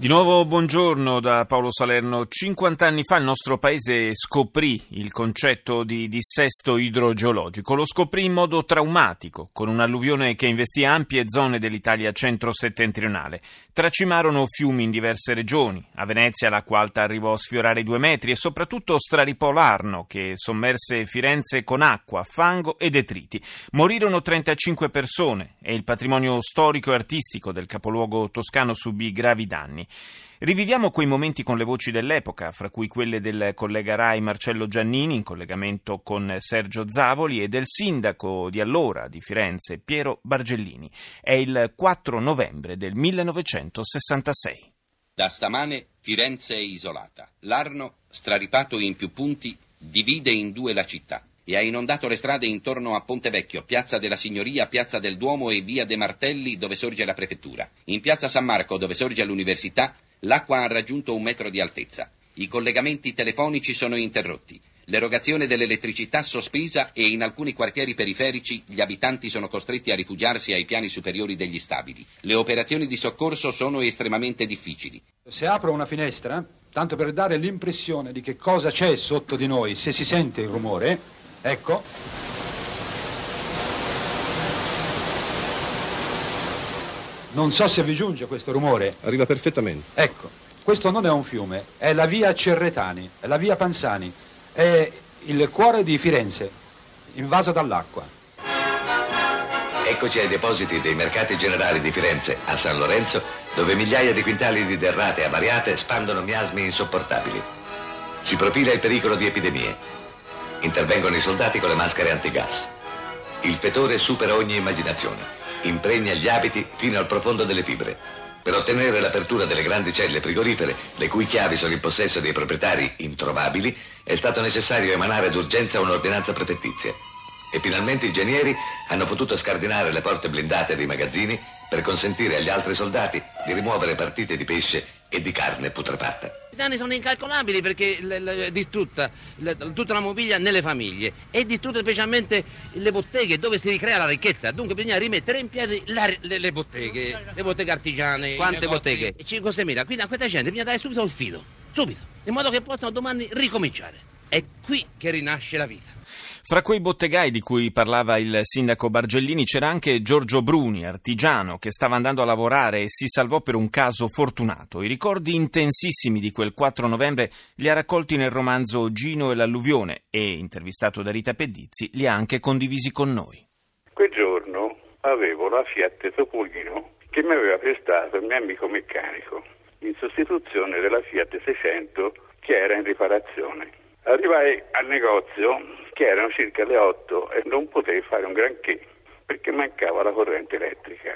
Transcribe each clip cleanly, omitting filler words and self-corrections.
Di nuovo buongiorno da Paolo Salerno. 50 anni fa il nostro paese scoprì il concetto di dissesto idrogeologico. Lo scoprì in modo traumatico, con un'alluvione che investì ampie zone dell'Italia centro-settentrionale. Tracimarono fiumi in diverse regioni. A Venezia l'acqua alta arrivò a sfiorare i 2 metri e soprattutto straripò l'Arno, che sommerse Firenze con acqua, fango e detriti. Morirono 35 persone e il patrimonio storico e artistico del capoluogo toscano subì gravi danni. Riviviamo quei momenti con le voci dell'epoca, fra cui quelle del collega Rai Marcello Giannini in collegamento con Sergio Zavoli e del sindaco di allora di Firenze Piero Bargellini. È il 4 novembre del 1966. Da stamane Firenze è isolata. L'Arno, straripato in più punti, divide in due la città e ha inondato le strade intorno a Pontevecchio, Piazza della Signoria, Piazza del Duomo e Via De Martelli, dove sorge la prefettura. In Piazza San Marco, dove sorge l'università, l'acqua ha raggiunto 1 metro di altezza. I collegamenti telefonici sono interrotti. L'erogazione dell'elettricità sospesa e in alcuni quartieri periferici gli abitanti sono costretti a rifugiarsi ai piani superiori degli stabili. Le operazioni di soccorso sono estremamente difficili. Se apro una finestra, tanto per dare l'impressione di che cosa c'è sotto di noi, se si sente il rumore... Ecco, non so se vi giunge questo rumore. Arriva perfettamente. Ecco, questo non è un fiume, è la via Cerretani, è la via Panzani, è il cuore di Firenze, invaso dall'acqua. Eccoci ai depositi dei mercati generali di Firenze, a San Lorenzo, dove migliaia di quintali di derrate avariate spandono miasmi insopportabili. Si profila il pericolo di epidemie. Intervengono i soldati con le maschere antigas. Il fetore supera ogni immaginazione, impregna gli abiti fino al profondo delle fibre. Per ottenere l'apertura delle grandi celle frigorifere, le cui chiavi sono in possesso dei proprietari introvabili, è stato necessario emanare d'urgenza un'ordinanza prefettizia. E finalmente i genieri hanno potuto scardinare le porte blindate dei magazzini per consentire agli altri soldati di rimuovere partite di pesce e di carne putrefatta. I danni sono incalcolabili perché è distrutta tutta la mobilia nelle famiglie e distrutte specialmente le botteghe dove si ricrea la ricchezza. Dunque bisogna rimettere in piedi le botteghe, le botteghe artigiane. Quante botteghe? 5-6.000. Quindi a questa gente bisogna dare subito il filo, subito, in modo che possano domani ricominciare. È qui che rinasce la vita. Fra quei bottegai di cui parlava il sindaco Bargellini c'era anche Giorgio Bruni, artigiano, che stava andando a lavorare e si salvò per un caso fortunato. I ricordi intensissimi di quel 4 novembre li ha raccolti nel romanzo Gino e l'alluvione e, intervistato da Rita Pedizzi, li ha anche condivisi con noi. Quel giorno avevo la Fiat Topolino che mi aveva prestato il mio amico meccanico in sostituzione della Fiat 600 che era in riparazione. Arrivai al negozio, che erano circa le 8, e non potei fare un granché, perché mancava la corrente elettrica.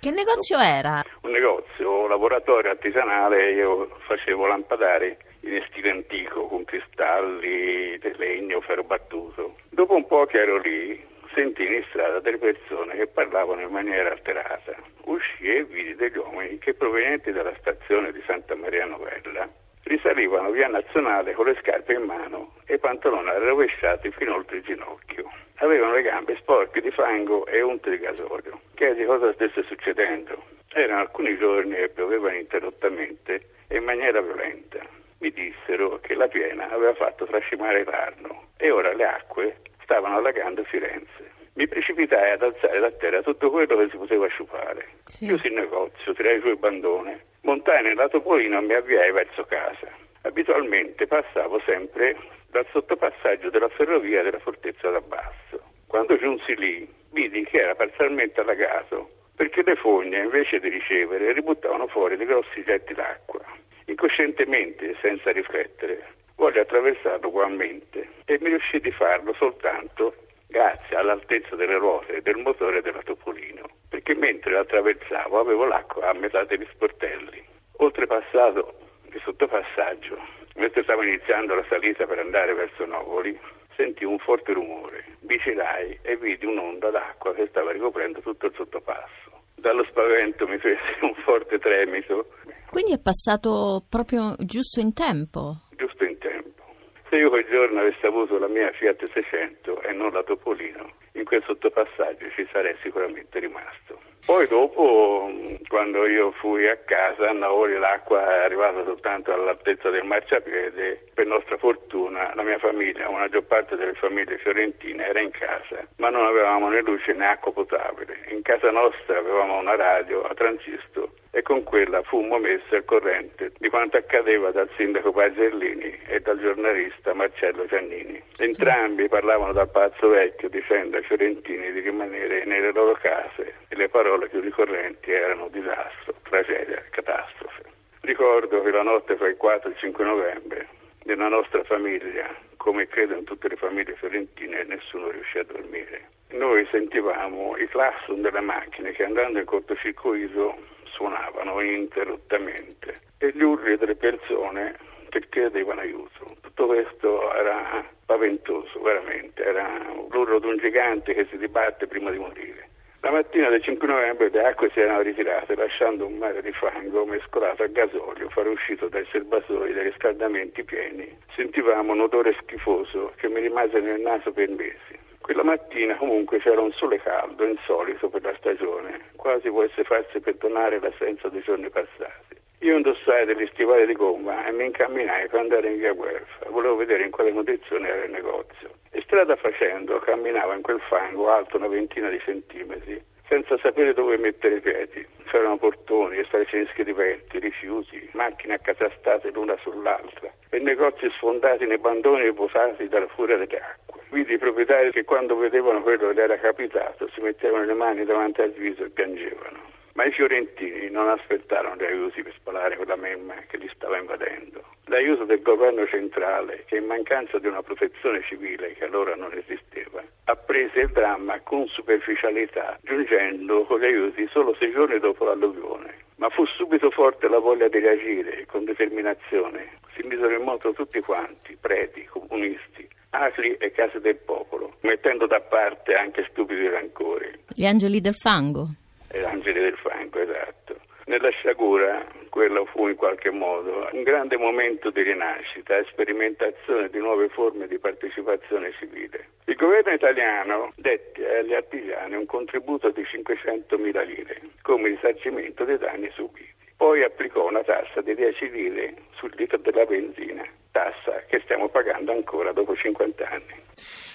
Che negozio era? Un negozio, laboratorio artigianale, io facevo lampadari in stile antico, con cristalli, di legno, ferro battuto. Dopo un po' che ero lì, sentii in strada delle persone che parlavano in maniera alterata. Uscii e vidi degli uomini che, provenienti dalla stazione di Santa Maria Novella, risalivano via Nazionale con le scarpe in mano e i pantaloni rovesciati fino oltre il ginocchio. Avevano le gambe sporche di fango e unte di gasolio. Chiesi cosa stesse succedendo. Erano alcuni giorni e pioveva ininterrottamente e in maniera violenta. Mi dissero che la piena aveva fatto trascimare l'Arno e ora le acque stavano allagando Firenze. Mi precipitai ad alzare da terra tutto quello che si poteva asciupare. Sì. Chiusi il negozio, tirai giù il bandone. Montai nella Topolino e mi avviai verso casa. Abitualmente passavo sempre dal sottopassaggio della ferrovia della Fortezza d'Abbasso. Quando giunsi lì, vidi che era parzialmente allagato, perché le fogne, invece di ricevere, ributtavano fuori dei grossi getti d'acqua. Incoscientemente, senza riflettere, voglio attraversarlo ugualmente e mi riuscì di farlo soltanto grazie all'altezza delle ruote e del motore della Topolino, perché mentre attraversavo avevo l'acqua a metà degli sportelli. Oltrepassato il sottopassaggio, mentre stavo iniziando la salita per andare verso Novoli, sentii un forte rumore. Mi girai e vidi un'onda d'acqua che stava ricoprendo tutto il sottopasso. dallo spavento mi fece un forte tremito. Quindi è passato proprio giusto in tempo? Giusto in tempo. Se io quel giorno avessi avuto la mia Fiat 600 e non la Topolino, in quel sottopassaggio ci sarei sicuramente rimasto. Poi dopo, quando io fui a casa, a Napoli l'acqua è arrivata soltanto all'altezza del marciapiede. Per nostra fortuna la mia famiglia, una maggior parte delle famiglie fiorentine, era in casa, ma non avevamo né luce né acqua potabile. In casa nostra avevamo una radio a transistor e con quella fummo messi al corrente di quanto accadeva dal sindaco Bargellini e dal giornalista Marcello Giannini. Entrambi parlavano dal Palazzo Vecchio dicendo ai fiorentini di rimanere nelle loro case e le parole più ricorrenti erano disastro, tragedia, catastrofe. Ricordo che la notte fra il 4 e il 5 novembre nella nostra famiglia, come credo in tutte le famiglie fiorentine, nessuno riuscì a dormire. Noi sentivamo i clacson delle macchine che andando in cortocircuito suonavano ininterrottamente e gli urli delle persone che chiedevano aiuto. Tutto questo era spaventoso, veramente, era l'urlo di un gigante che si dibatte prima di morire. La mattina del 5 novembre le acque si erano ritirate lasciando un mare di fango mescolato a gasolio far uscito dai serbatoi dei riscaldamenti pieni. Sentivamo un odore schifoso che mi rimase nel naso per mesi. Quella mattina comunque c'era un sole caldo, insolito per la stagione, quasi volesse farsi perdonare l'assenza dei giorni passati. Io indossai degli stivali di gomma e mi incamminai per andare in via Guelfa, volevo vedere in quale condizione era il negozio. E strada facendo camminavo in quel fango alto una ventina di centimetri, senza sapere dove mettere i piedi. C'erano portoni e straceschi riperti, rifiuti, macchine accatastate l'una sull'altra e negozi sfondati nei bandoni e posati dalla furia delle acque. Vidi i proprietari che quando vedevano quello che era capitato si mettevano le mani davanti al viso e piangevano. Ma i fiorentini non aspettarono gli aiuti per spalare quella memma che li stava invadendo. L'aiuto del governo centrale, che in mancanza di una protezione civile che allora non esisteva, apprese il dramma con superficialità, giungendo con gli aiuti solo 6 giorni dopo l'alluvione. Ma fu subito forte la voglia di reagire con determinazione. Si misero in moto tutti quanti, preti, comunisti, asili e case del popolo, mettendo da parte anche stupidi rancori. Gli angeli del fango. Gli angeli del fango, esatto. Nella sciagura, quello fu in qualche modo un grande momento di rinascita e sperimentazione di nuove forme di partecipazione civile. Il governo italiano dette agli artigiani un contributo di 500.000 lire come risarcimento dei danni subiti. Poi applicò una tassa di 10 lire sul litro della benzina, tassa che stiamo pagando ancora dopo 50 anni.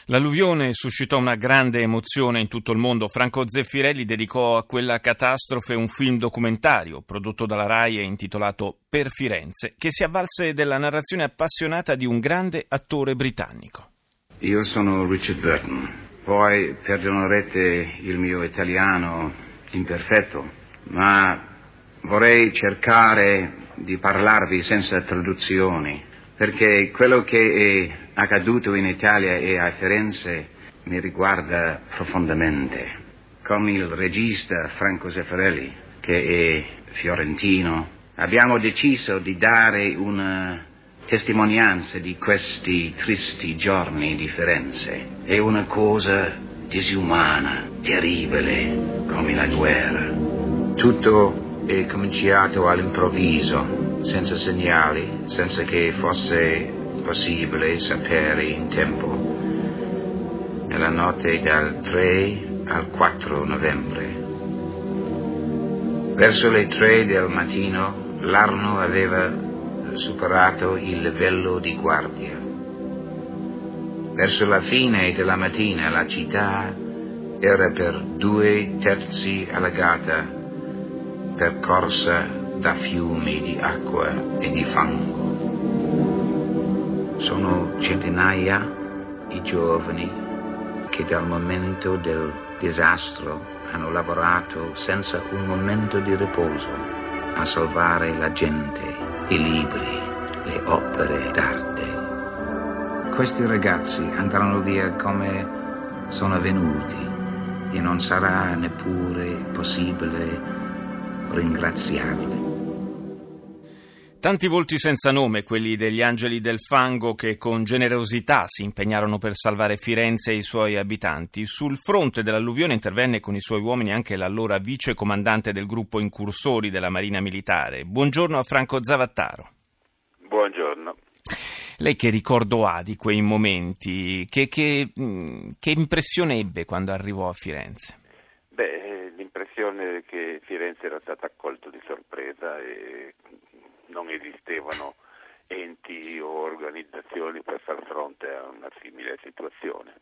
L'alluvione suscitò una grande emozione in tutto il mondo. Franco Zeffirelli dedicò a quella catastrofe un film documentario prodotto dalla RAI e intitolato Per Firenze, che si avvalse della narrazione appassionata di un grande attore britannico. Io sono Richard Burton. Poi perdonerete il mio italiano imperfetto, ma vorrei cercare di parlarvi senza traduzioni, perché quello che è accaduto in Italia e a Firenze mi riguarda profondamente. Con il regista Franco Zeffirelli, che è fiorentino, abbiamo deciso di dare una testimonianza di questi tristi giorni di Firenze. È una cosa disumana, terribile, come la guerra. Tutto è cominciato all'improvviso, senza segnali, senza che fosse possibile sapere in tempo. Nella notte dal 3 al 4 novembre. Verso le 3 del mattino l'Arno aveva superato il livello di guardia. Verso la fine della mattina la città era per 2/3 allagata, percorsa da fiumi di acqua e di fango. Sono centinaia i giovani che dal momento del disastro hanno lavorato senza un momento di riposo a salvare la gente, i libri, le opere d'arte. Questi ragazzi andranno via come sono venuti e non sarà neppure possibile ringraziarli. Tanti volti senza nome, quelli degli angeli del fango che con generosità si impegnarono per salvare Firenze e i suoi abitanti. Sul fronte dell'alluvione intervenne con i suoi uomini anche l'allora vice comandante del gruppo incursori della Marina Militare. Buongiorno a Franco Zavattaro. Buongiorno. Lei che ricordo ha di quei momenti? Che impressione ebbe quando arrivò a Firenze? Beh, l'impressione che Firenze era stata accolta di sorpresa e non esistevano enti o organizzazioni per far fronte a una simile situazione.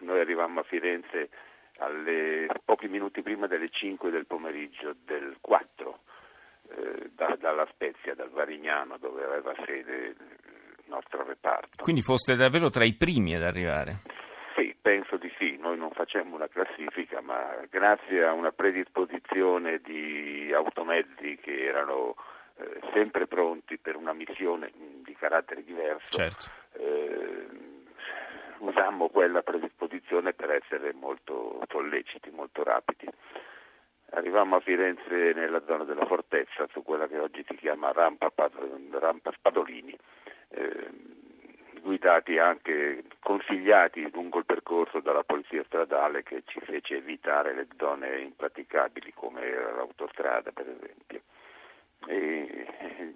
Noi arrivammo a Firenze pochi minuti prima delle 5 del pomeriggio del 4, dalla Spezia, dal Varignano, dove aveva sede il nostro reparto. Quindi foste davvero tra i primi ad arrivare? Sì, penso di sì. Noi non facemmo una classifica, ma grazie a una predisposizione di automezzi che erano sempre pronti per una missione di carattere diverso, certo. Usammo quella predisposizione per essere molto solleciti, molto rapidi. Arrivammo a Firenze nella zona della fortezza, su quella che oggi si chiama Rampa Spadolini, guidati, anche consigliati lungo il percorso dalla polizia stradale, che ci fece evitare le zone impraticabili come l'autostrada, per esempio. E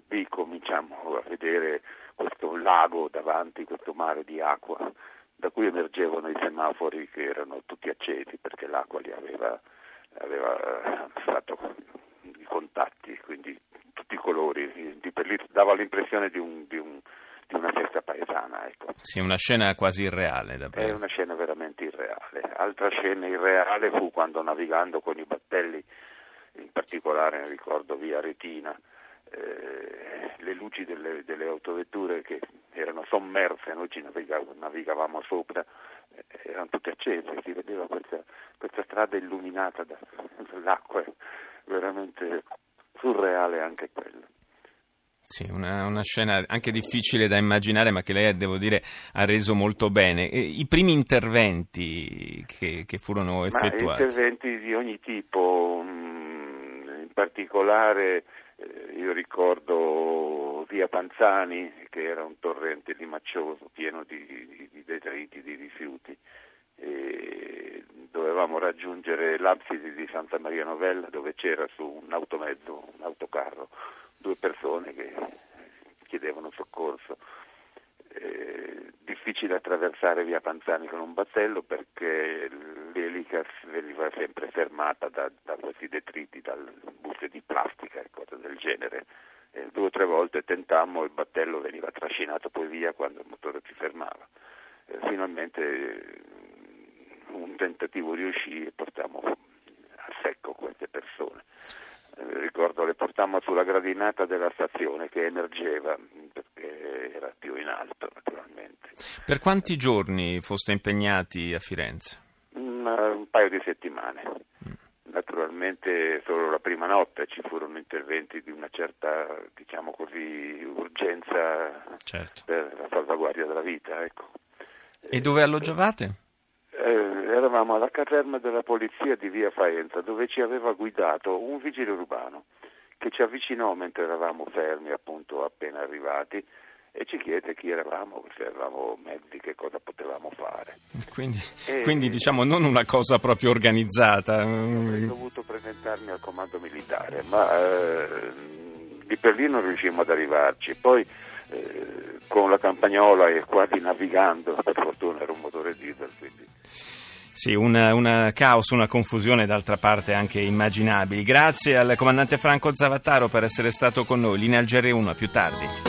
lì cominciamo a vedere questo lago davanti, questo mare di acqua, da cui emergevano i semafori che erano tutti accesi perché l'acqua li aveva fatto i contatti, quindi tutti i colori, per lì dava l'impressione di una festa paesana, ecco. Sì, una scena quasi irreale, davvero. È una scena veramente irreale. Altra scena irreale fu quando, navigando con i battelli, in particolare ricordo via Retina, le luci delle autovetture che erano sommerse, noi ci navigavamo sopra, erano tutte accese, si vedeva questa strada illuminata dall'acqua, veramente surreale anche quella. Sì, una scena anche difficile da immaginare, ma che lei, devo dire, ha reso molto bene. I primi interventi che furono effettuati? Interventi di ogni tipo, in particolare io ricordo via Panzani, che era un torrente limaccioso pieno di detriti, di rifiuti. E dovevamo raggiungere l'abside di Santa Maria Novella, dove c'era su un automezzo, un autocarro, due persone che chiedevano soccorso. Difficile attraversare via Panzani con un battello perché l'elica veniva sempre fermata da questi detriti, dalle buste di plastica e cose del genere. Due o tre volte tentammo, il battello veniva trascinato poi via quando il motore si fermava. Finalmente un tentativo riuscì e portammo a secco queste persone. Ricordo le portammo sulla gradinata della stazione che emergeva perché era più in alto, naturalmente. Per quanti giorni foste impegnati a Firenze? Un paio di settimane. Naturalmente solo la prima notte ci furono interventi di una certa, diciamo così, urgenza, certo, per la salvaguardia della vita, ecco. E dove alloggiavate? Eravamo alla caserma della polizia di via Faenza, dove ci aveva guidato un vigile urbano che ci avvicinò mentre eravamo fermi, appunto, appena arrivati, e ci chiese chi eravamo, se avevamo mezzi, che cosa potevamo fare. Quindi diciamo non una cosa proprio organizzata. Ho dovuto presentarmi al comando militare, ma di per lì non riuscimmo ad arrivarci. Poi con la campagnola e quasi navigando, per fortuna era un motore diesel, quindi sì, una caos, una confusione d'altra parte anche immaginabili. Grazie al comandante Franco Zavattaro per essere stato con noi. Linea Algeria 1, a più tardi.